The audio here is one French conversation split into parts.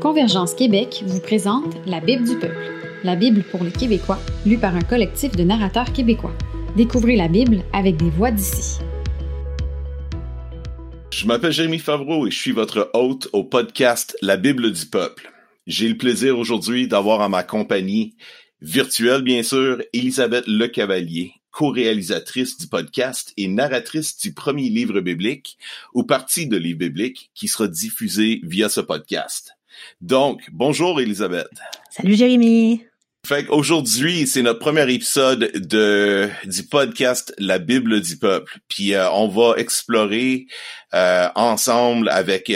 Convergence Québec vous présente La Bible du peuple, la Bible pour les Québécois, lue par un collectif de narrateurs québécois. Découvrez la Bible avec des voix d'ici. Je m'appelle Jérémy Favreau et je suis votre hôte au podcast La Bible du peuple. J'ai le plaisir aujourd'hui d'avoir en ma compagnie, virtuelle bien sûr, Élisabeth Lecavalier, co-réalisatrice du podcast et narratrice du premier livre biblique ou partie de livre biblique qui sera diffusé via ce podcast. Donc, bonjour Élisabeth. Salut Jérémy. Fait qu'aujourd'hui, c'est notre premier épisode du podcast La Bible du peuple. Puis on va explorer ensemble avec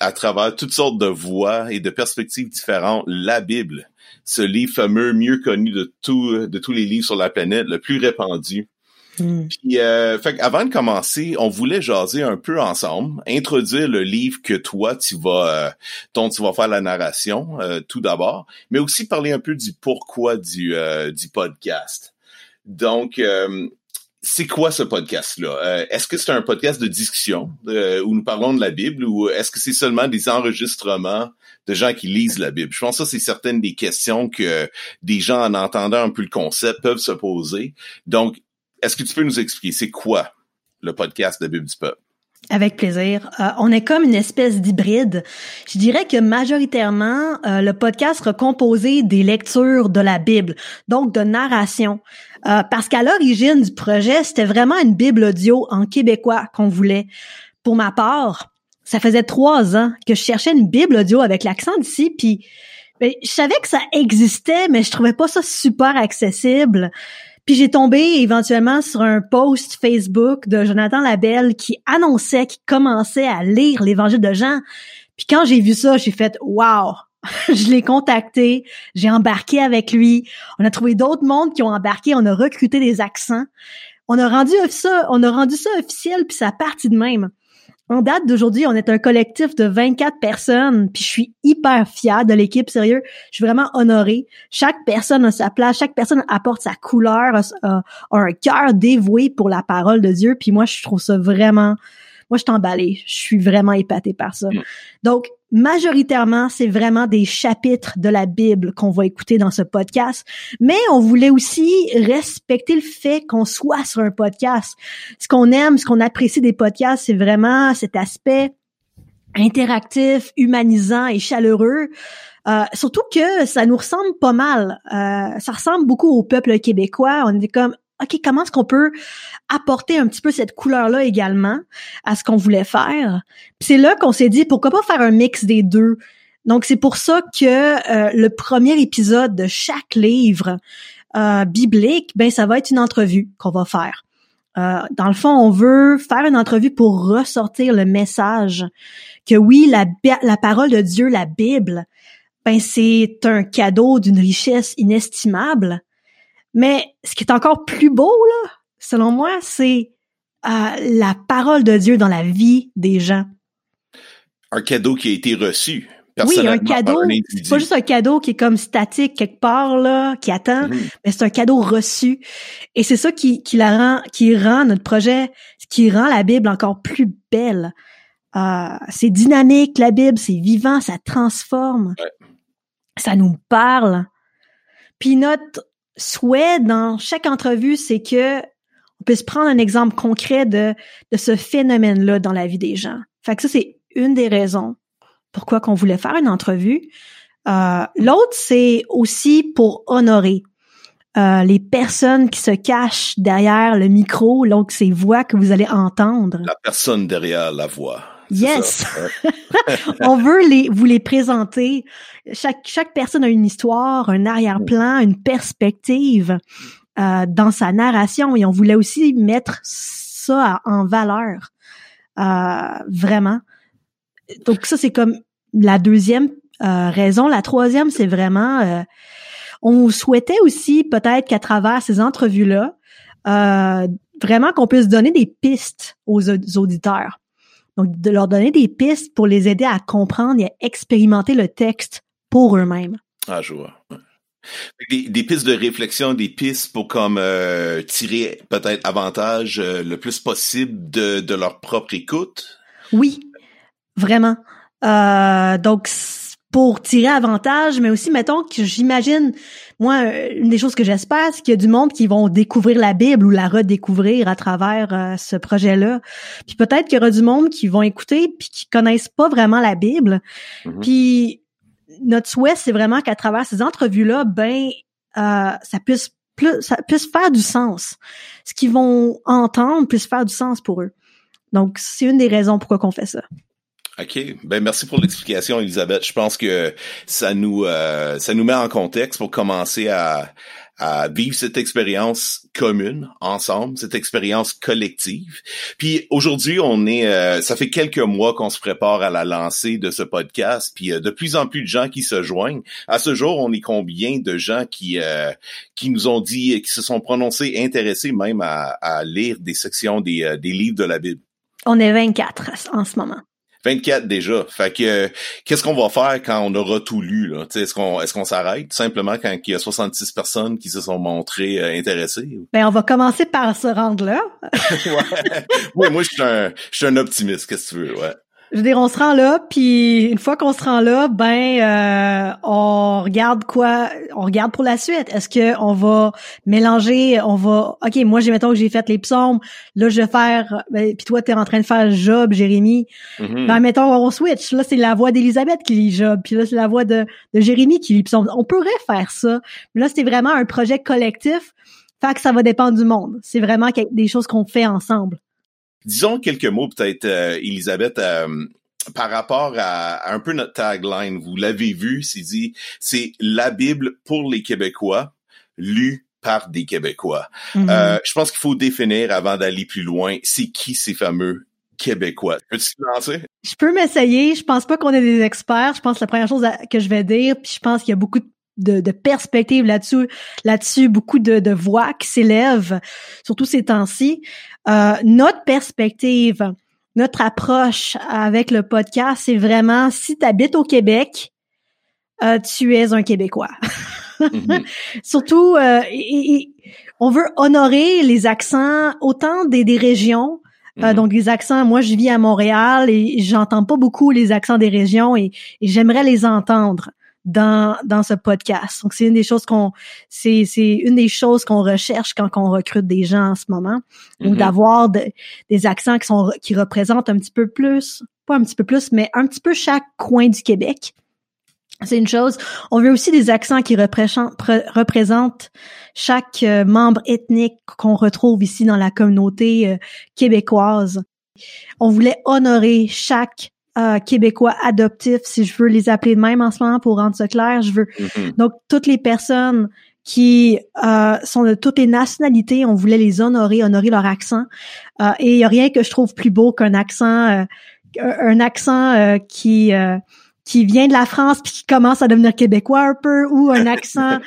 à travers toutes sortes de voix et de perspectives différentes la Bible, ce livre fameux, mieux connu de tous les livres sur la planète, le plus répandu. Puis, fait qu'avant de commencer, on voulait jaser un peu ensemble, introduire le livre que toi, dont tu vas faire la narration, tout d'abord, mais aussi parler un peu du pourquoi du podcast. Donc, c'est quoi ce podcast-là? Est-ce que c'est un podcast de discussion où nous parlons de la Bible ou est-ce que c'est seulement des enregistrements de gens qui lisent la Bible? Je pense que ça, c'est certaines des questions que des gens, en entendant un peu le concept, peuvent se poser. Donc, est-ce que tu peux nous expliquer, c'est quoi le podcast de Bible du peuple? Avec plaisir. On est comme une espèce d'hybride. Je dirais que majoritairement, le podcast sera composé des lectures de la Bible, donc de narration. Parce qu'à l'origine du projet, c'était vraiment une Bible audio en québécois qu'on voulait. Pour ma part, ça faisait 3 ans que je cherchais une Bible audio avec l'accent d'ici, puis je savais que ça existait, mais je trouvais pas ça super accessible. Puis j'ai tombé éventuellement sur un post Facebook de Jonathan Labelle qui annonçait qu'il commençait à lire l'Évangile de Jean. Puis quand j'ai vu ça, j'ai fait « Wow! » Je l'ai contacté, j'ai embarqué avec lui. On a trouvé d'autres mondes qui ont embarqué, on a recruté des accents. On a rendu ça officiel, puis ça a parti de même. En date d'aujourd'hui, on est un collectif de 24 personnes, puis je suis hyper fière de l'équipe, sérieux. Je suis vraiment honorée. Chaque personne a sa place, chaque personne apporte sa couleur, a un cœur dévoué pour la parole de Dieu, puis moi, je trouve ça vraiment... Moi, je suis emballée. Je suis vraiment épatée par ça. Donc, majoritairement, c'est vraiment des chapitres de la Bible qu'on va écouter dans ce podcast. Mais on voulait aussi respecter le fait qu'on soit sur un podcast. Ce qu'on aime, ce qu'on apprécie des podcasts, c'est vraiment cet aspect interactif, humanisant et chaleureux. Surtout que ça nous ressemble pas mal. Ça ressemble beaucoup au peuple québécois. On est comme... OK, comment est-ce qu'on peut apporter un petit peu cette couleur-là également à ce qu'on voulait faire? Puis c'est là qu'on s'est dit, pourquoi pas faire un mix des deux? Donc, c'est pour ça que le premier épisode de chaque livre biblique, ben ça va être une entrevue qu'on va faire. Dans le fond, on veut faire une entrevue pour ressortir le message que oui, la parole de Dieu, la Bible, ben c'est un cadeau d'une richesse inestimable. Mais ce qui est encore plus beau, là, selon moi, c'est la parole de Dieu dans la vie des gens. Un cadeau qui a été reçu. Oui, un cadeau, c'est pas juste un cadeau qui est comme statique quelque part, là, qui attend, mais c'est un cadeau reçu. Et c'est ça qui rend notre projet, qui rend la Bible encore plus belle. C'est dynamique, la Bible, c'est vivant, ça transforme, ça nous parle. Puis notre souhait dans chaque entrevue, c'est que on puisse prendre un exemple concret de ce phénomène-là dans la vie des gens. Fait que ça, c'est une des raisons pourquoi qu'on voulait faire une entrevue. L'autre, c'est aussi pour honorer les personnes qui se cachent derrière le micro, donc ces voix que vous allez entendre. La personne derrière la voix. Yes! On veut vous les présenter. Chaque personne a une histoire, un arrière-plan, une perspective dans sa narration et on voulait aussi mettre ça en valeur. Vraiment. Donc ça, c'est comme la deuxième raison. La troisième, c'est vraiment... on souhaitait aussi peut-être qu'à travers ces entrevues-là, vraiment qu'on puisse donner des pistes aux auditeurs. Donc, de leur donner des pistes pour les aider à comprendre et à expérimenter le texte pour eux-mêmes. Ah, je vois. Des pistes de réflexion, des pistes pour comme tirer peut-être avantage le plus possible de leur propre écoute. Oui, vraiment. Donc, pour tirer avantage, mais aussi, mettons, que j'imagine, moi, une des choses que j'espère, c'est qu'il y a du monde qui vont découvrir la Bible ou la redécouvrir à travers ce projet-là. Puis peut-être qu'il y aura du monde qui vont écouter puis qui connaissent pas vraiment la Bible. Mm-hmm. Puis notre souhait, c'est vraiment qu'à travers ces entrevues-là, ben, ça puisse faire du sens. Ce qu'ils vont entendre puisse faire du sens pour eux. Donc, c'est une des raisons pourquoi qu'on fait ça. OK. Ben, merci pour l'explication, Élisabeth. Je pense que ça nous met en contexte pour commencer à vivre cette expérience commune, ensemble, cette expérience collective. Puis aujourd'hui, on est, ça fait quelques mois qu'on se prépare à la lancée de ce podcast, puis de plus en plus de gens qui se joignent. À ce jour, on est combien de gens qui nous ont dit, qui se sont prononcés, intéressés même à lire des sections des livres de la Bible? On est 24 en ce moment. 24 déjà. Fait que qu'est-ce qu'on va faire quand on aura tout lu là? T'sais, est-ce qu'on s'arrête tout simplement quand il y a 66 personnes qui se sont montrées intéressées? Ben on va commencer par se rendre là. Ouais. Oui, moi je suis un optimiste, qu'est-ce que tu veux, ouais. Je veux dire, on se rend là, puis une fois qu'on se rend là, ben on regarde quoi? On regarde pour la suite. Est-ce que on va mélanger, OK, moi j'ai fait les psaumes, là je vais faire puis toi t'es en train de faire Job, Jérémy. Mm-hmm. Ben mettons on switch, là c'est la voix d'Élisabeth qui lit Job, puis là c'est la voix de Jérémy qui lit psaumes. On pourrait faire ça. Mais là c'est vraiment un projet collectif, fait que ça va dépendre du monde. C'est vraiment des choses qu'on fait ensemble. Disons quelques mots peut-être, Élisabeth, par rapport à un peu notre tagline. Vous l'avez vu, c'est la Bible pour les Québécois, lue par des Québécois. Mm-hmm. Je pense qu'il faut définir avant d'aller plus loin, c'est qui ces fameux Québécois. Peux-tu te lancer? Je peux m'essayer. Je pense pas qu'on est des experts. Je pense que la première chose que je vais dire, puis je pense qu'il y a beaucoup de perspectives là-dessus, beaucoup de voix qui s'élèvent, surtout ces temps-ci. Notre perspective, notre approche avec le podcast, c'est vraiment si tu habites au Québec, tu es un Québécois. Mm-hmm. Surtout, on veut honorer les accents autant des régions. Mm-hmm. Donc les accents, moi je vis à Montréal et j'entends pas beaucoup les accents des régions et j'aimerais les entendre dans ce podcast. Donc c'est une des choses qu'on recherche quand on recrute des gens en ce moment, donc mm-hmm. d'avoir des accents qui représentent un petit peu plus, pas un petit peu plus, mais un petit peu chaque coin du Québec. C'est une chose. On veut aussi des accents qui représentent chaque membre ethnique qu'on retrouve ici dans la communauté québécoise. On voulait honorer chaque Québécois adoptifs, si je veux les appeler de même en ce moment pour rendre ça clair, mm-hmm. Donc toutes les personnes qui sont de toutes les nationalités, on voulait les honorer leur accent. Et il y a rien que je trouve plus beau qu'un accent, qui vient de la France puis qui commence à devenir québécois un peu, ou un accent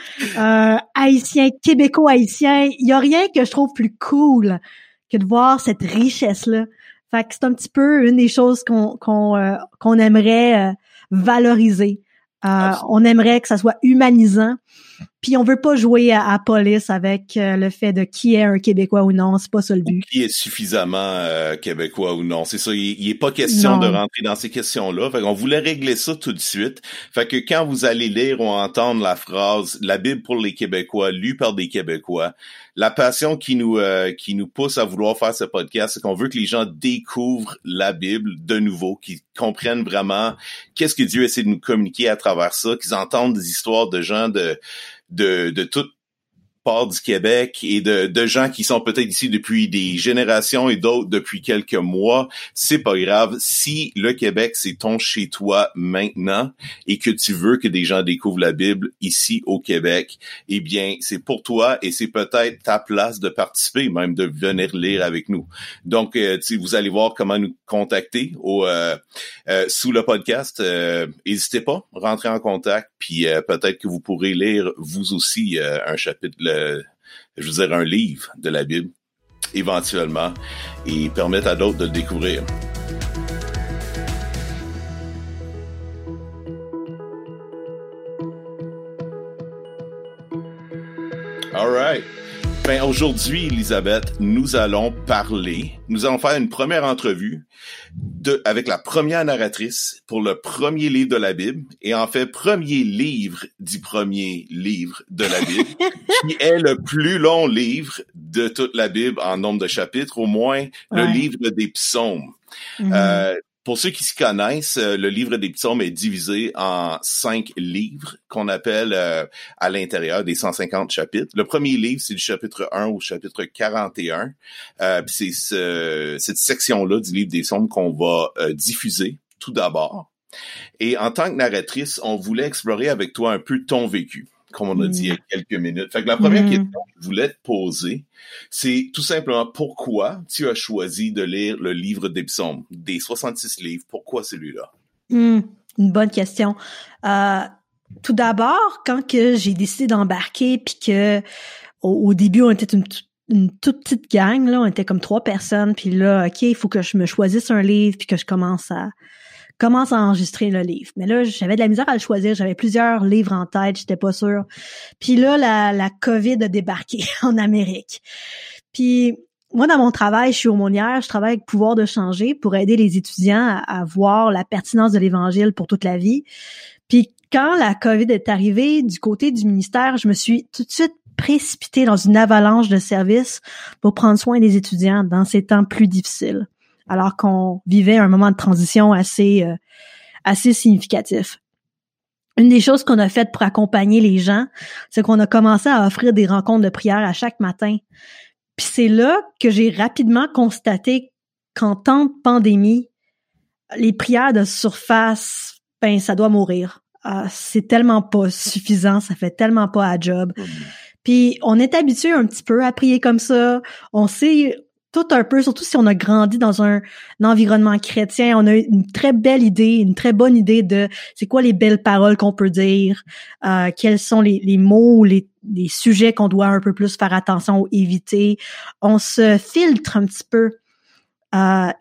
haïtien, québéco-haïtien. Il y a rien que je trouve plus cool que de voir cette richesse-là. Fait que c'est un petit peu une des choses qu'on aimerait valoriser. On aimerait que ça soit humanisant. Puis on veut pas jouer à police avec le fait de qui est un Québécois ou non. C'est pas ça le but. Ou qui est suffisamment Québécois ou non. C'est ça. Il est pas question de rentrer dans ces questions-là. Fait qu'on voulait régler ça tout de suite. Fait que quand vous allez lire ou entendre la phrase « La Bible pour les Québécois, lue par des Québécois », la passion qui nous pousse à vouloir faire ce podcast, c'est qu'on veut que les gens découvrent la Bible de nouveau, qu'ils comprennent vraiment qu'est-ce que Dieu essaie de nous communiquer à travers ça, qu'ils entendent des histoires de gens de toute part du Québec et de gens qui sont peut-être ici depuis des générations et d'autres depuis quelques mois. C'est pas grave. Si le Québec, c'est ton chez-toi maintenant et que tu veux que des gens découvrent la Bible ici au Québec, eh bien, c'est pour toi et c'est peut-être ta place de participer, même de venir lire avec nous. Donc, vous allez voir comment nous contacter sous le podcast. N'hésitez pas, rentrez en contact, puis peut-être que vous pourrez lire vous aussi un chapitre, un livre de la Bible, éventuellement, et permettre à d'autres de le découvrir. All right. Ben, aujourd'hui, Élisabeth, nous allons faire une première entrevue avec la première narratrice pour le premier livre de la Bible, et en fait premier livre du premier livre de la Bible, qui est le plus long livre de toute la Bible en nombre de chapitres, au moins le livre des psaumes. Mm-hmm. Pour ceux qui se connaissent, le livre des psaumes est divisé en 5 livres qu'on appelle à l'intérieur des 150 chapitres. Le premier livre, c'est du chapitre 1 au chapitre 41. Puis c'est cette section-là du livre des psaumes qu'on va diffuser tout d'abord. Et en tant que narratrice, on voulait explorer avec toi un peu ton vécu, comme on a dit il y a quelques minutes. Fait que la première question que je voulais te poser, c'est tout simplement pourquoi tu as choisi de lire le livre des psaumes, des 66 livres, pourquoi celui-là? Une bonne question. Tout d'abord, quand que j'ai décidé d'embarquer, puis que au début, on était une toute petite gang, là, on était comme 3 personnes, puis là, OK, il faut que je me choisisse un livre, puis que je commence à enregistrer le livre. Mais là, j'avais de la misère à le choisir. J'avais plusieurs livres en tête, j'étais pas sûre. Puis là, la COVID a débarqué en Amérique. Puis moi, dans mon travail, je suis aumônière, je travaille avec Pouvoir de changer pour aider les étudiants à voir la pertinence de l'Évangile pour toute la vie. Puis quand la COVID est arrivée, du côté du ministère, je me suis tout de suite précipitée dans une avalanche de services pour prendre soin des étudiants dans ces temps plus difficiles, alors qu'on vivait un moment de transition assez significatif. Une des choses qu'on a faites pour accompagner les gens, c'est qu'on a commencé à offrir des rencontres de prière à chaque matin. Puis c'est là que j'ai rapidement constaté qu'en temps de pandémie, les prières de surface, ben ça doit mourir. C'est tellement pas suffisant, ça fait tellement pas à job. Puis on est habitué un petit peu à prier comme ça, on sait tout un peu, surtout si on a grandi dans un environnement chrétien, on a une très belle idée, une très bonne idée de c'est quoi les belles paroles qu'on peut dire, quels sont les mots ou les sujets qu'on doit un peu plus faire attention ou éviter. On se filtre un petit peu.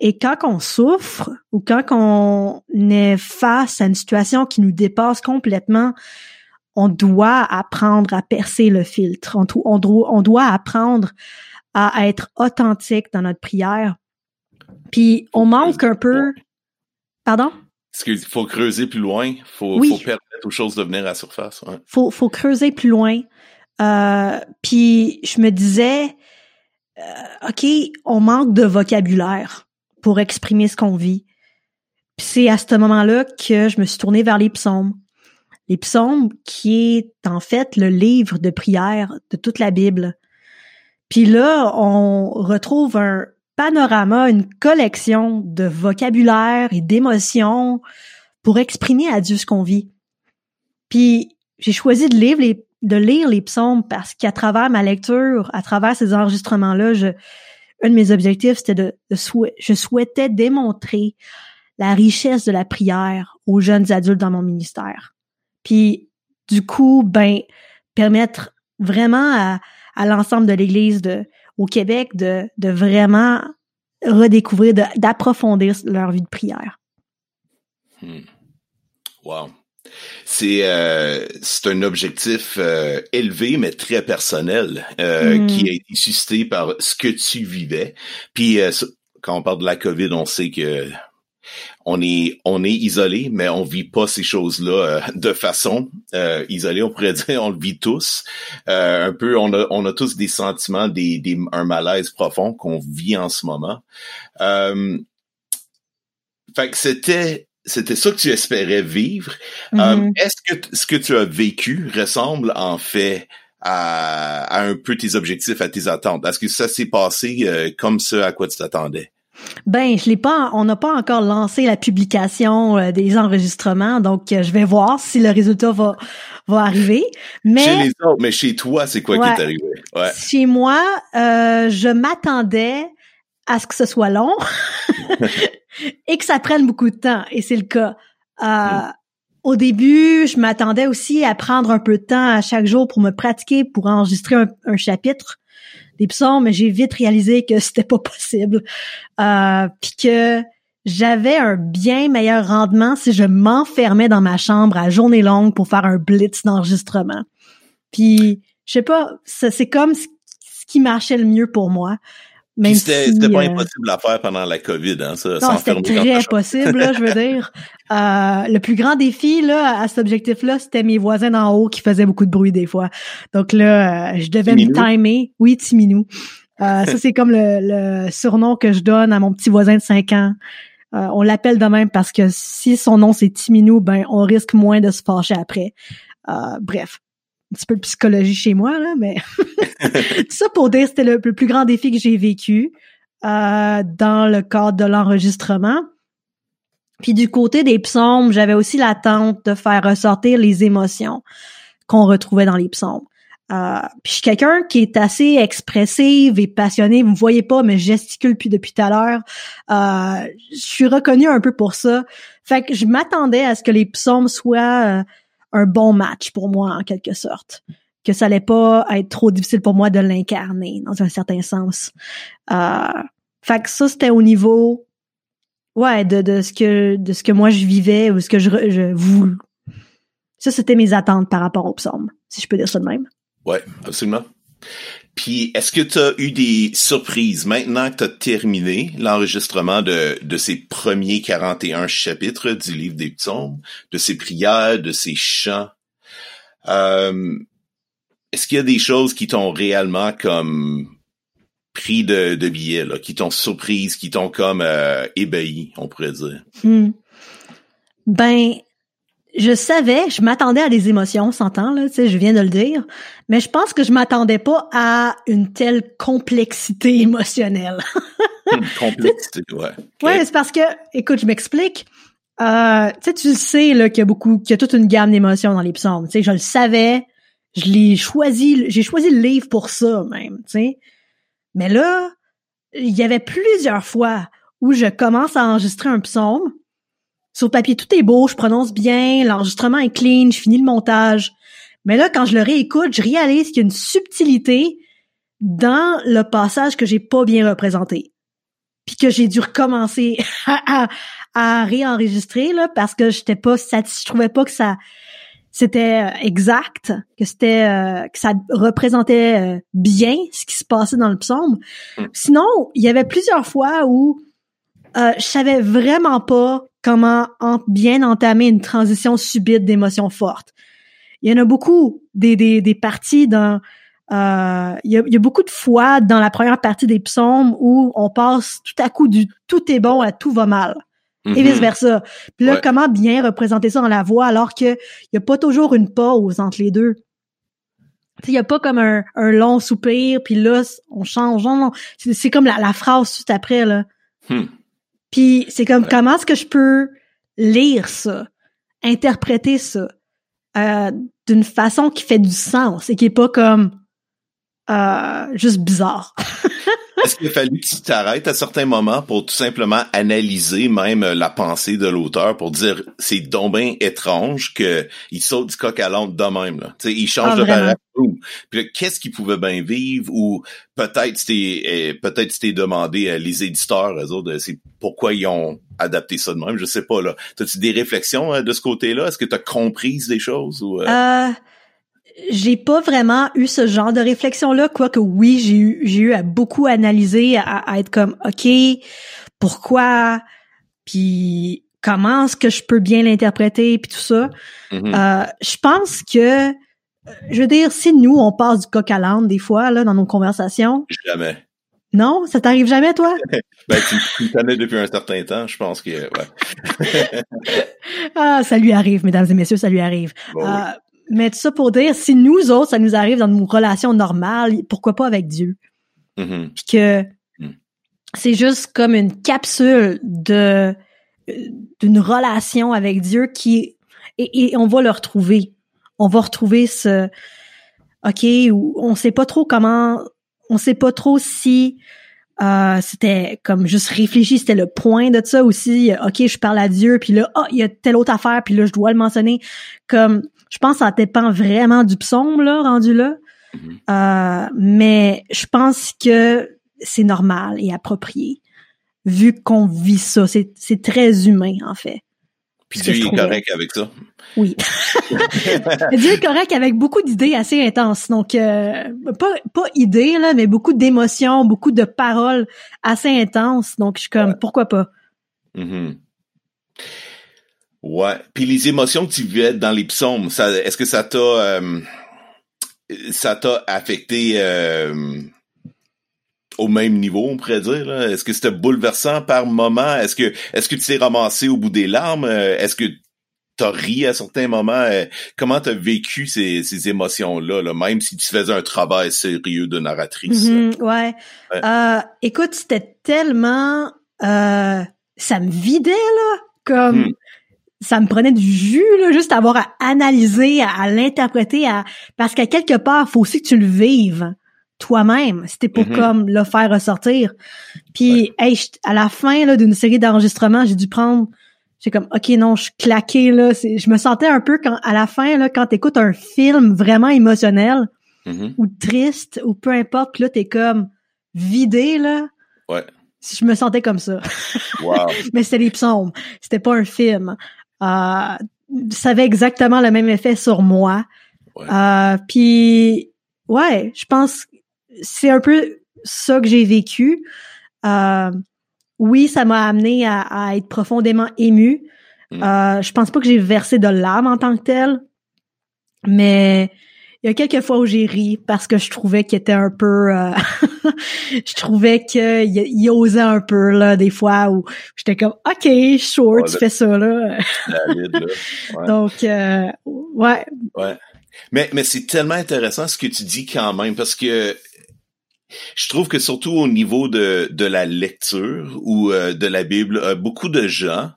Et quand on souffre ou quand on est face à une situation qui nous dépasse complètement, on doit apprendre à percer le filtre. On doit apprendre à être authentique dans notre prière. Puis on manque un peu... Pardon? Parce qu'il faut creuser plus loin. Faut permettre aux choses de venir à la surface. Ouais. Faut creuser plus loin. Puis je me disais, OK, on manque de vocabulaire pour exprimer ce qu'on vit. Puis c'est à ce moment-là que je me suis tournée vers les psaumes. Les psaumes qui est en fait le livre de prière de toute la Bible. Puis là, on retrouve un panorama, une collection de vocabulaire et d'émotions pour exprimer à Dieu ce qu'on vit. Puis j'ai choisi de lire les psaumes parce qu'à travers ma lecture, à travers ces enregistrements-là, un de mes objectifs, c'était je souhaitais démontrer la richesse de la prière aux jeunes adultes dans mon ministère. Puis du coup, permettre vraiment à l'ensemble de l'Église au Québec de vraiment redécouvrir, d'approfondir leur vie de prière. Wow. C'est un objectif élevé, mais très personnel, qui a été suscité par ce que tu vivais. Puis quand on parle de la COVID, on sait que... On est isolé, mais on vit pas ces choses-là de façon isolée. On pourrait dire on le vit tous. Un peu, on a tous des sentiments, un malaise profond qu'on vit en ce moment. Fait que c'était ça que tu espérais vivre. Mm-hmm. Est-ce que ce que tu as vécu ressemble en fait à un peu tes objectifs, à tes attentes? Est-ce que ça s'est passé comme ce à quoi tu t'attendais? On n'a pas encore lancé la publication des enregistrements, donc je vais voir si le résultat va arriver. Mais chez les autres, mais chez toi, c'est quoi qui est arrivé? Ouais. Chez moi, je m'attendais à ce que ce soit long et que ça prenne beaucoup de temps, et c'est le cas. Au début, je m'attendais aussi à prendre un peu de temps à chaque jour pour me pratiquer, pour enregistrer un chapitre des psaumes, mais j'ai vite réalisé que c'était pas possible, puis que j'avais un bien meilleur rendement si je m'enfermais dans ma chambre à journée longue pour faire un blitz d'enregistrement. Puis, je sais pas, c'est comme ce qui marchait le mieux pour moi. Même c'était pas impossible à faire pendant la COVID, hein, ça. Non, c'était très possible, là, je veux dire. Le plus grand défi, là, à cet objectif-là, c'était mes voisins d'en haut qui faisaient beaucoup de bruit des fois. Donc là, je devais me timer. Oui, Timinou. Ça, c'est comme le surnom que je donne à mon petit voisin de 5 ans. On l'appelle de même parce que si son nom c'est Timinou, ben on risque moins de se fâcher après. Bref, un petit peu de psychologie chez moi, là, mais tout ça pour dire c'était le plus grand défi que j'ai vécu dans le cadre de l'enregistrement. Puis du côté des psaumes, j'avais aussi l'attente de faire ressortir les émotions qu'on retrouvait dans les psaumes. Puis je suis quelqu'un qui est assez expressive et passionnée. Vous me voyez pas, mais je gesticule depuis tout à l'heure. Je suis reconnue un peu pour ça. Fait que je m'attendais à ce que les psaumes soient un bon match pour moi, en quelque sorte. Que ça allait pas être trop difficile pour moi de l'incarner, dans un certain sens. Fait que ça, c'était au niveau de ce que moi je vivais ou ce que je voulais. Ça, c'était mes attentes par rapport aux psaumes, si je peux dire ça de même. Oui, absolument. Puis, est-ce que tu as eu des surprises maintenant que tu as terminé l'enregistrement de ces premiers 41 chapitres du livre des psaumes, de ces prières, de ces chants? Est-ce qu'il y a des choses qui t'ont réellement comme pris de billet, là, qui t'ont surprise, qui t'ont comme ébahi, on pourrait dire? Ben... Je savais, je m'attendais à des émotions, on s'entend, là, tu sais, je viens de le dire, mais je pense que je m'attendais pas à une telle complexité émotionnelle. Complexité, ouais. Okay. Ouais, c'est parce que, écoute, je m'explique, tu le sais, là, qu'il y a toute une gamme d'émotions dans les psaumes, tu sais, je le savais, j'ai choisi le livre pour ça, même, tu sais. Mais là, il y avait plusieurs fois où je commence à enregistrer un psaume. Sur papier, tout est beau, je prononce bien, l'enregistrement est clean, je finis le montage. Mais là, quand je le réécoute, je réalise qu'il y a une subtilité dans le passage que j'ai pas bien représenté. Puis que j'ai dû recommencer à réenregistrer, là, parce que j'étais pas satisfaite, je trouvais pas que ça, c'était exact, que c'était, que ça représentait bien ce qui se passait dans le psaume. Sinon, il y avait plusieurs fois où, je savais vraiment pas comment bien entamer une transition subite d'émotions fortes. Il y en a beaucoup des parties dans... il y a beaucoup de fois dans la première partie des psaumes où on passe tout à coup du « tout est bon » à « tout va mal ». Et vice-versa. Puis là, comment bien représenter ça dans la voix alors qu'il n'y a pas toujours une pause entre les deux? Il n'y a pas comme un long soupir, puis là, on change. Non, non. C'est comme la phrase juste après, là. Puis c'est comme, comment est-ce que je peux lire ça, interpréter ça d'une façon qui fait du sens et qui est pas comme juste bizarre. Est-ce qu'il a fallu que tu t'arrêtes à certains moments pour tout simplement analyser même la pensée de l'auteur pour dire c'est donc bien étrange qu'il saute du coq à l'âne de même, là. Tu sais, il change de barrage. Puis qu'est-ce qu'il pouvait bien vivre? Ou peut-être tu t'es demandé, les éditeurs, eux autres, c'est pourquoi ils ont adapté ça de même, je sais pas, là. T'as-tu des réflexions de ce côté-là? Est-ce que t'as compris des choses? Ou, j'ai pas vraiment eu ce genre de réflexion-là, quoique oui, j'ai eu à beaucoup analyser, à être comme « OK, pourquoi? » Puis « Comment est-ce que je peux bien l'interpréter? » Puis tout ça. Je pense que, je veux dire, si nous, on passe du coq à l'âne des fois, là, dans nos conversations... Jamais. Non? Ça t'arrive jamais, toi? Ben, tu me connais depuis un certain temps, je pense que... Ouais. Ah, ça lui arrive, mesdames et messieurs, ça lui arrive. Bon, oui. Mais tout ça pour dire, si nous autres, ça nous arrive dans nos relations normales, pourquoi pas avec Dieu? Puis que c'est juste comme une capsule d'une relation avec Dieu qui... Et on va le retrouver. On va retrouver ce... OK, on sait pas trop comment... On sait pas trop si c'était comme juste réfléchi, c'était le point de ça, ou si, OK, je parle à Dieu, puis là, il y a telle autre affaire, puis là, je dois le mentionner comme... Je pense que ça dépend vraiment du psaume, là, rendu là. Mais je pense que c'est normal et approprié, vu qu'on vit ça. C'est très humain, en fait. Puis Dieu est correct avec ça. Oui. Dieu est correct avec beaucoup d'idées assez intenses. Donc, pas idées, là, mais beaucoup d'émotions, beaucoup de paroles assez intenses. Donc, je suis comme, pourquoi pas? Mm-hmm. Ouais. Puis les émotions que tu vivais dans les psaumes, est-ce que ça t'a affecté au même niveau, on pourrait dire, là? Est-ce que c'était bouleversant par moment? Est-ce que tu t'es ramassé au bout des larmes? Est-ce que t'as ri à certains moments? Comment t'as vécu ces émotions-là, là, même si tu faisais un travail sérieux de narratrice? Mm-hmm, ouais. Écoute, c'était tellement... ça me vidait, là, comme... Ça me prenait du jus, là, juste avoir à analyser, à l'interpréter, parce qu'à quelque part, faut aussi que tu le vives toi-même. C'était pour comme le faire ressortir. Puis, hey, à la fin là d'une série d'enregistrements, j'ai comme, ok, non, je suis claquée, là. Je me sentais un peu à la fin là, quand t'écoutes un film vraiment émotionnel ou triste ou peu importe, là t'es comme vidé là. Ouais. Je me sentais comme ça. Wow. Mais c'était les psaumes, c'était pas un film. Ça avait exactement le même effet sur moi. Ouais. Puis, ouais, je pense c'est un peu ça que j'ai vécu. Oui, ça m'a amené à être profondément émue. Je pense pas que j'ai versé de larmes en tant que telle, mais il y a quelques fois où j'ai ri parce que je trouvais qu'il était un peu... je trouvais qu'il osait un peu, là, des fois, où j'étais comme, OK, sure, tu fais ça, là. David, là. Ouais. Donc, ouais. Ouais. Mais c'est tellement intéressant ce que tu dis quand même, parce que je trouve que surtout au niveau de la lecture ou de la Bible, beaucoup de gens...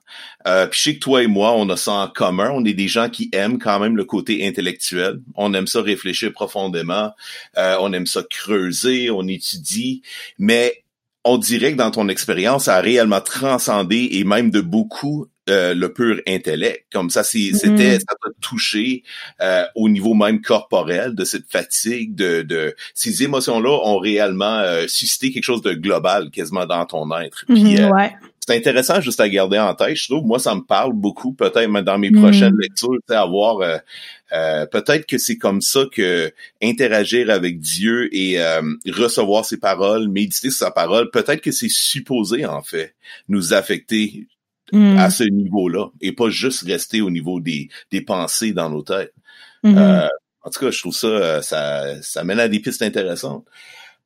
puis je sais que toi et moi, on a ça en commun. On est des gens qui aiment quand même le côté intellectuel. On aime ça réfléchir profondément. On aime ça creuser, on étudie. Mais on dirait que dans ton expérience, ça a réellement transcendé et même de beaucoup le pur intellect. Comme ça, ça t'a touché au niveau même corporel de cette fatigue, de ces émotions-là ont réellement suscité quelque chose de global quasiment dans ton être. Puis, ouais. C'est intéressant juste à garder en tête, je trouve. Moi, ça me parle beaucoup, peut-être même dans mes prochaines lectures, avoir peut-être que c'est comme ça que interagir avec Dieu et recevoir ses paroles, méditer sur sa parole, peut-être que c'est supposé, en fait, nous affecter à ce niveau-là et pas juste rester au niveau des pensées dans nos têtes. En tout cas, je trouve ça mène à des pistes intéressantes.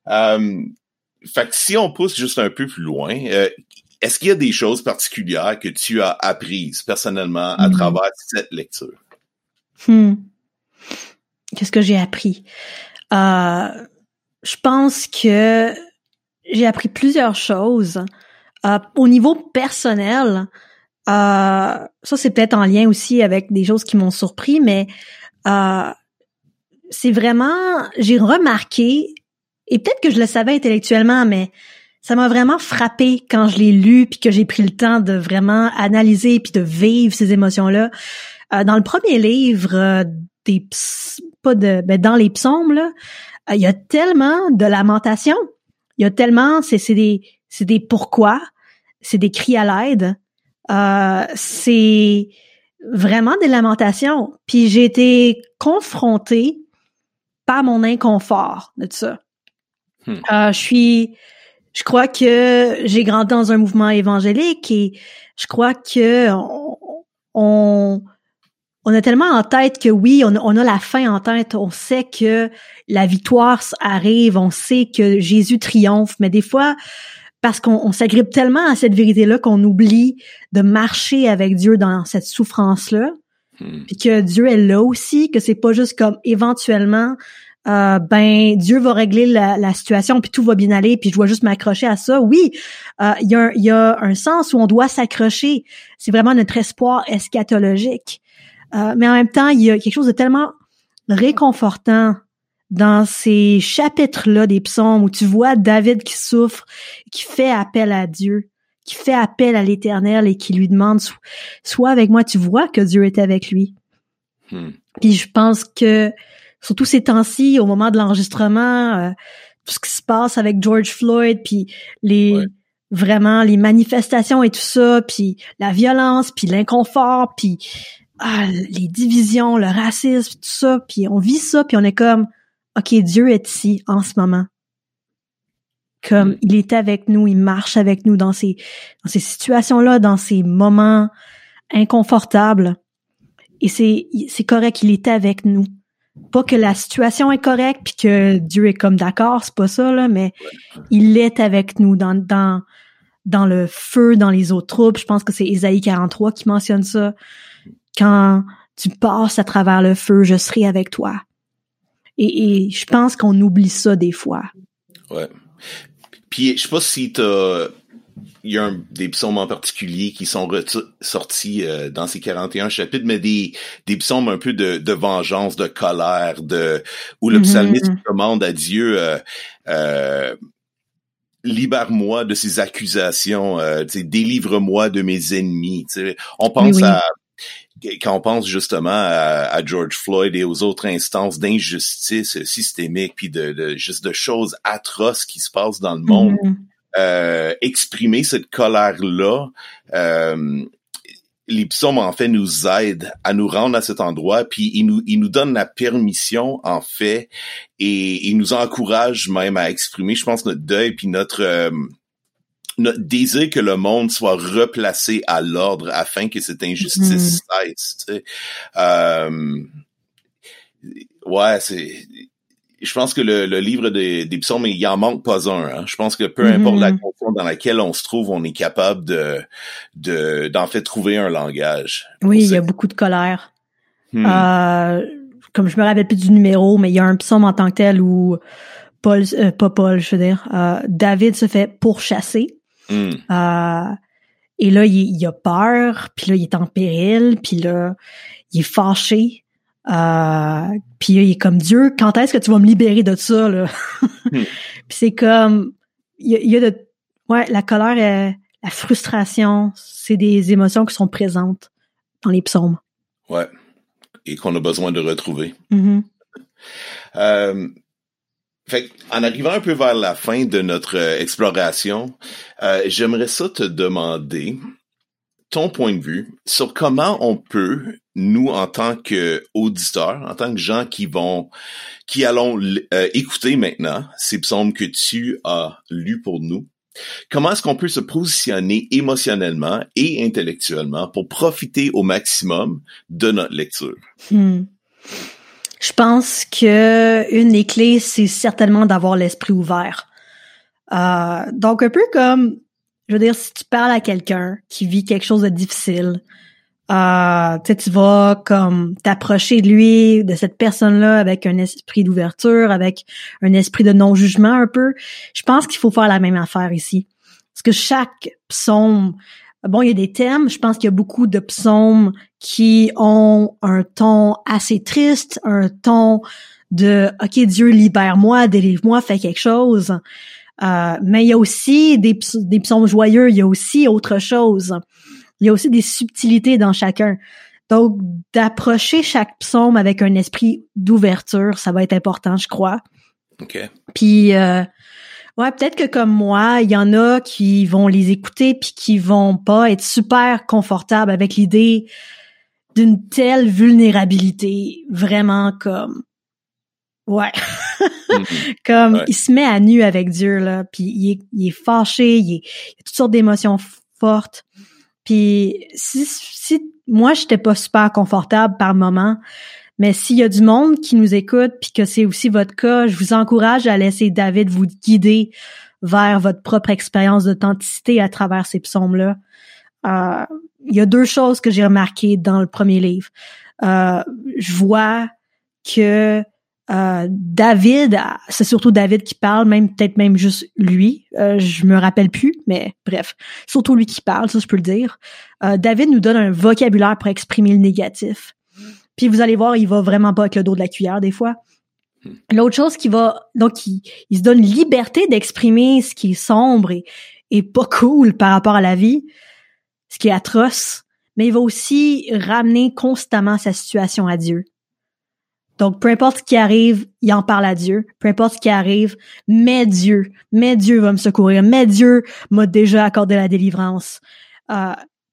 Fait que si on pousse juste un peu plus loin... est-ce qu'il y a des choses particulières que tu as apprises personnellement à travers cette lecture? Qu'est-ce que j'ai appris? Je pense que j'ai appris plusieurs choses. Au niveau personnel, ça c'est peut-être en lien aussi avec des choses qui m'ont surpris, mais c'est vraiment... J'ai remarqué, et peut-être que je le savais intellectuellement, mais... Ça m'a vraiment frappé quand je l'ai lu puis que j'ai pris le temps de vraiment analyser puis de vivre ces émotions-là. Dans le premier livre dans les psaumes là, il y a tellement de lamentations, il y a tellement c'est des pourquoi, c'est des cris à l'aide, c'est vraiment des lamentations. Puis j'ai été confrontée par mon inconfort de ça. Je crois que j'ai grandi dans un mouvement évangélique et je crois que on a tellement en tête que oui, on a la fin en tête, on sait que la victoire arrive, on sait que Jésus triomphe, mais des fois, parce qu'on s'agrippe tellement à cette vérité-là qu'on oublie de marcher avec Dieu dans cette souffrance-là, puis que Dieu est là aussi, que c'est pas juste comme éventuellement... Dieu va régler la situation puis tout va bien aller puis je dois juste m'accrocher à ça. Oui, il y a un sens où on doit s'accrocher. C'est vraiment notre espoir eschatologique. Mais en même temps, il y a quelque chose de tellement réconfortant dans ces chapitres-là des psaumes où tu vois David qui souffre, qui fait appel à Dieu, qui fait appel à l'Éternel et qui lui demande « Sois avec moi », tu vois que Dieu est avec lui. Puis je pense que surtout ces temps-ci, au moment de l'enregistrement, tout ce qui se passe avec George Floyd, puis vraiment les manifestations et tout ça, puis la violence, puis l'inconfort, puis les divisions, le racisme, tout ça, puis on vit ça, puis on est comme, OK, Dieu est ici en ce moment. Comme il est avec nous, il marche avec nous dans ces situations-là, dans ces moments inconfortables. Et c'est correct, il est avec nous. Pas que la situation est correcte puis que Dieu est comme d'accord, c'est pas ça, là, mais il est avec nous dans le feu, dans les eaux troubles. Je pense que c'est Ésaïe 43 qui mentionne ça. Quand tu passes à travers le feu, je serai avec toi. Et je pense qu'on oublie ça des fois. Ouais. Puis je sais pas si il y a des psaumes en particulier qui sont sortis dans ces 41 chapitres, mais des psaumes un peu de vengeance, de colère, où le psalmiste demande à Dieu libère-moi de ces accusations, délivre-moi de mes ennemis. T'sais. On pense quand on pense justement à George Floyd et aux autres instances d'injustice systémique, puis juste de choses atroces qui se passent dans le monde, exprimer cette colère-là, les psaumes en fait nous aident à nous rendre à cet endroit, puis ils nous donnent la permission en fait, et ils nous encouragent même à exprimer, je pense, notre deuil, puis notre désir que le monde soit replacé à l'ordre afin que cette injustice cesse. Tu sais. Je pense que le livre des psaumes, il en manque pas un. Hein. Je pense que peu importe la condition dans laquelle on se trouve, on est capable d'en fait trouver un langage. Oui, il y a beaucoup de colère. Comme je me rappelle plus du numéro, mais il y a un psaume en tant que tel où David se fait pourchasser. Et là, il a peur, puis là, il est en péril, puis là, il est fâché. Puis là, il est comme, Dieu, quand est-ce que tu vas me libérer de ça, là? Puis c'est comme, la colère, la frustration, c'est des émotions qui sont présentes dans les psaumes. Ouais, et qu'on a besoin de retrouver. Fait en arrivant un peu vers la fin de notre exploration, j'aimerais ça te demander ton point de vue sur comment on peut, nous, en tant qu'auditeurs, en tant que gens qui allons écouter maintenant ces psaumes que tu as lus pour nous, comment est-ce qu'on peut se positionner émotionnellement et intellectuellement pour profiter au maximum de notre lecture? Je pense que une des clés, c'est certainement d'avoir l'esprit ouvert. Donc, un peu comme, je veux dire, si tu parles à quelqu'un qui vit quelque chose de difficile, tu vas comme t'approcher de lui, de cette personne-là, avec un esprit d'ouverture, avec un esprit de non-jugement un peu. Je pense qu'il faut faire la même affaire ici. Parce que chaque psaume... Bon, il y a des thèmes. Je pense qu'il y a beaucoup de psaumes qui ont un ton assez triste, un ton de « OK, Dieu, libère-moi, délivre-moi, fais quelque chose. » Mais il y a aussi des psaumes joyeux. Il y a aussi autre chose. Il y a aussi des subtilités dans chacun. Donc, d'approcher chaque psaume avec un esprit d'ouverture, ça va être important, je crois. OK. Puis... peut-être que comme moi, il y en a qui vont les écouter puis qui vont pas être super confortables avec l'idée d'une telle vulnérabilité, vraiment comme il se met à nu avec Dieu là, puis il est fâché, il y a toutes sortes d'émotions fortes. Puis si moi j'étais pas super confortable par moment, mais s'il y a du monde qui nous écoute puis que c'est aussi votre cas, je vous encourage à laisser David vous guider vers votre propre expérience d'authenticité à travers ces psaumes-là. Il y a deux choses que j'ai remarquées dans le premier livre. Je vois que David, c'est surtout David qui parle, peut-être juste lui, je me rappelle plus, mais bref, surtout lui qui parle, ça je peux le dire. David nous donne un vocabulaire pour exprimer le négatif. Puis vous allez voir, il va vraiment pas avec le dos de la cuillère des fois. L'autre chose il se donne liberté d'exprimer ce qui est sombre et pas cool par rapport à la vie, ce qui est atroce, mais il va aussi ramener constamment sa situation à Dieu. Donc, peu importe ce qui arrive, il en parle à Dieu. Peu importe ce qui arrive, mais Dieu va me secourir. Mais Dieu m'a déjà accordé la délivrance.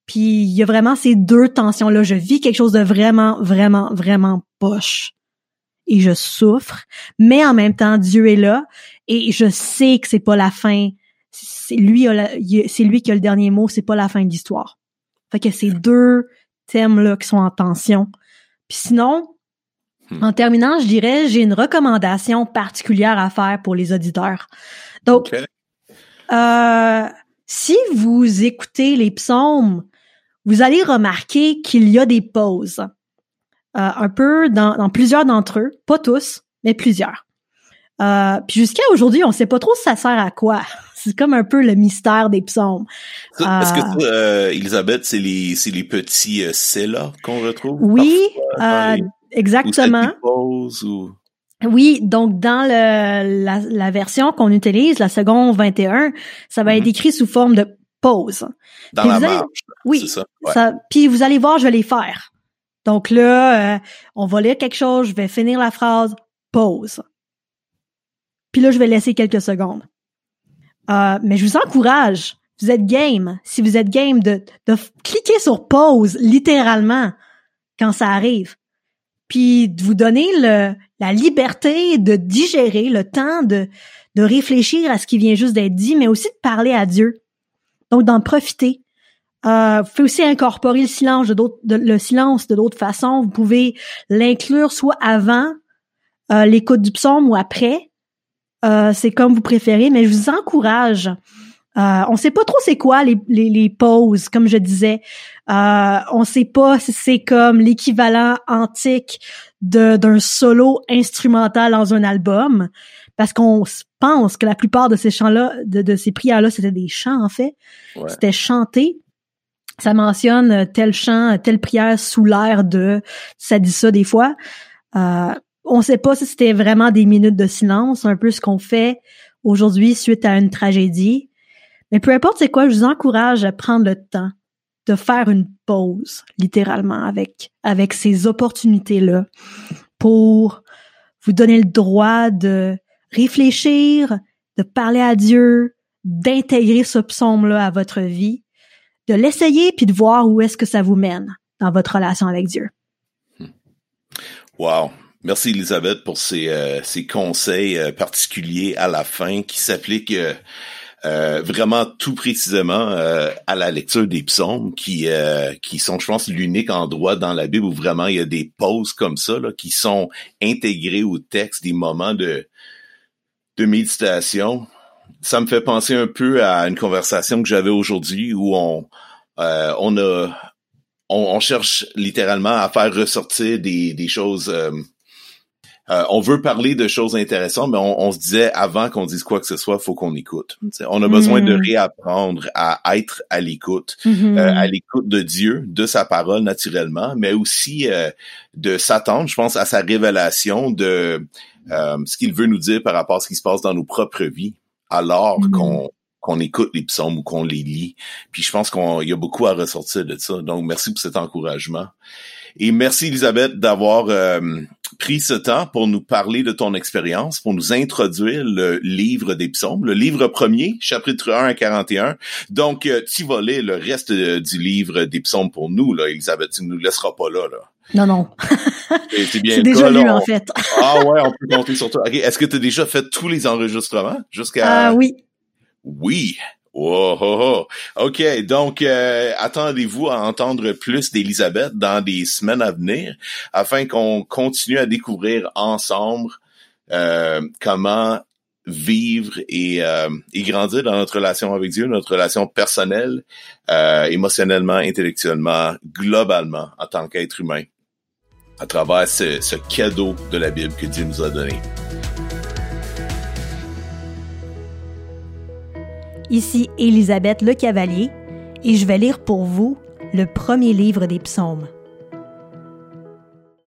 Puis, il y a vraiment ces deux tensions-là. Je vis quelque chose de vraiment, vraiment, vraiment poche. Et je souffre. Mais en même temps, Dieu est là. Et je sais que c'est pas la fin. C'est lui qui a le dernier mot. C'est pas la fin de l'histoire. Fait que ces deux thèmes-là qui sont en tension. Puis sinon, en terminant, je dirais, j'ai une recommandation particulière à faire pour les auditeurs. Donc, okay. Si vous écoutez les psaumes, vous allez remarquer qu'il y a des pauses, un peu dans plusieurs d'entre eux, pas tous, mais plusieurs. Puis jusqu'à aujourd'hui, on ne sait pas trop si ça sert à quoi. C'est comme un peu le mystère des psaumes. Est-ce que, Élisabeth, c'est les petits celles-là qu'on retrouve? Oui, parfois, exactement. Oui, donc dans la version qu'on utilise, la Seconde 21, ça va être écrit sous forme de pause. Dans puis la marche, oui, c'est ça. Ouais. Puis vous allez voir, je vais les faire. Donc là, on va lire quelque chose, je vais finir la phrase pause. Puis là, je vais laisser quelques secondes. Mais je vous encourage, vous êtes game, si vous êtes game, de cliquer sur pause, littéralement, quand ça arrive. Puis de vous donner la liberté de digérer, le temps de réfléchir à ce qui vient juste d'être dit, mais aussi de parler à Dieu. Donc, d'en profiter. Vous pouvez aussi incorporer le silence de d'autres façons. Vous pouvez l'inclure soit avant l'écoute du psaume ou après. C'est comme vous préférez, mais je vous encourage. On sait pas trop c'est quoi les pauses, comme je disais. On sait pas si c'est comme l'équivalent antique d'un solo instrumental dans un album, parce qu'on pense que la plupart de ces chants-là, de ces prières-là, c'était des chants, en fait. Ouais. C'était chanté. Ça mentionne tel chant, telle prière sous l'air de... Ça dit ça des fois. On sait pas si c'était vraiment des minutes de silence, un peu ce qu'on fait aujourd'hui suite à une tragédie. Mais peu importe c'est quoi, je vous encourage à prendre le temps de faire une pause, littéralement, avec ces opportunités-là, pour vous donner le droit de réfléchir, de parler à Dieu, d'intégrer ce psaume-là à votre vie, de l'essayer puis de voir où est-ce que ça vous mène dans votre relation avec Dieu. Wow! Merci, Élisabeth, pour ces conseils particuliers à la fin qui s'appliquent... vraiment tout précisément à la lecture des psaumes qui sont, je pense, l'unique endroit dans la Bible où vraiment il y a des pauses comme ça là, qui sont intégrées au texte, des moments de méditation. Ça me fait penser un peu à une conversation que j'avais aujourd'hui où on cherche littéralement à faire ressortir des choses. On veut parler de choses intéressantes, mais on se disait, avant qu'on dise quoi que ce soit, faut qu'on écoute. T'sais, on a besoin de réapprendre à être à l'écoute, à l'écoute de Dieu, de sa parole naturellement, mais aussi de s'attendre, je pense, à sa révélation de ce qu'il veut nous dire par rapport à ce qui se passe dans nos propres vies, alors qu'on écoute les psaumes ou qu'on les lit. Puis je pense qu'il y a beaucoup à ressortir de ça. Donc, merci pour cet encouragement. Et merci, Élisabeth, d'avoir pris ce temps pour nous parler de ton expérience, pour nous introduire le livre des psaumes, le livre premier, chapitre 1 à 41. Donc, tu vas lire le reste du livre des psaumes pour nous, là, Élisabeth. Tu ne nous laisseras pas là, là. Non, non. C'est bien. C'est déjà lu, en fait. Ah ouais, on peut compter sur toi. Okay. Est-ce que tu as déjà fait tous les enregistrements jusqu'à... Oui. Oui. Oh, oh, oh. OK, donc attendez-vous à entendre plus d'Élisabeth dans des semaines à venir afin qu'on continue à découvrir ensemble comment vivre et grandir dans notre relation avec Dieu, notre relation personnelle, émotionnellement, intellectuellement, globalement en tant qu'être humain à travers ce cadeau de la Bible que Dieu nous a donné. Ici Élisabeth Lecavalier et je vais lire pour vous le premier livre des psaumes.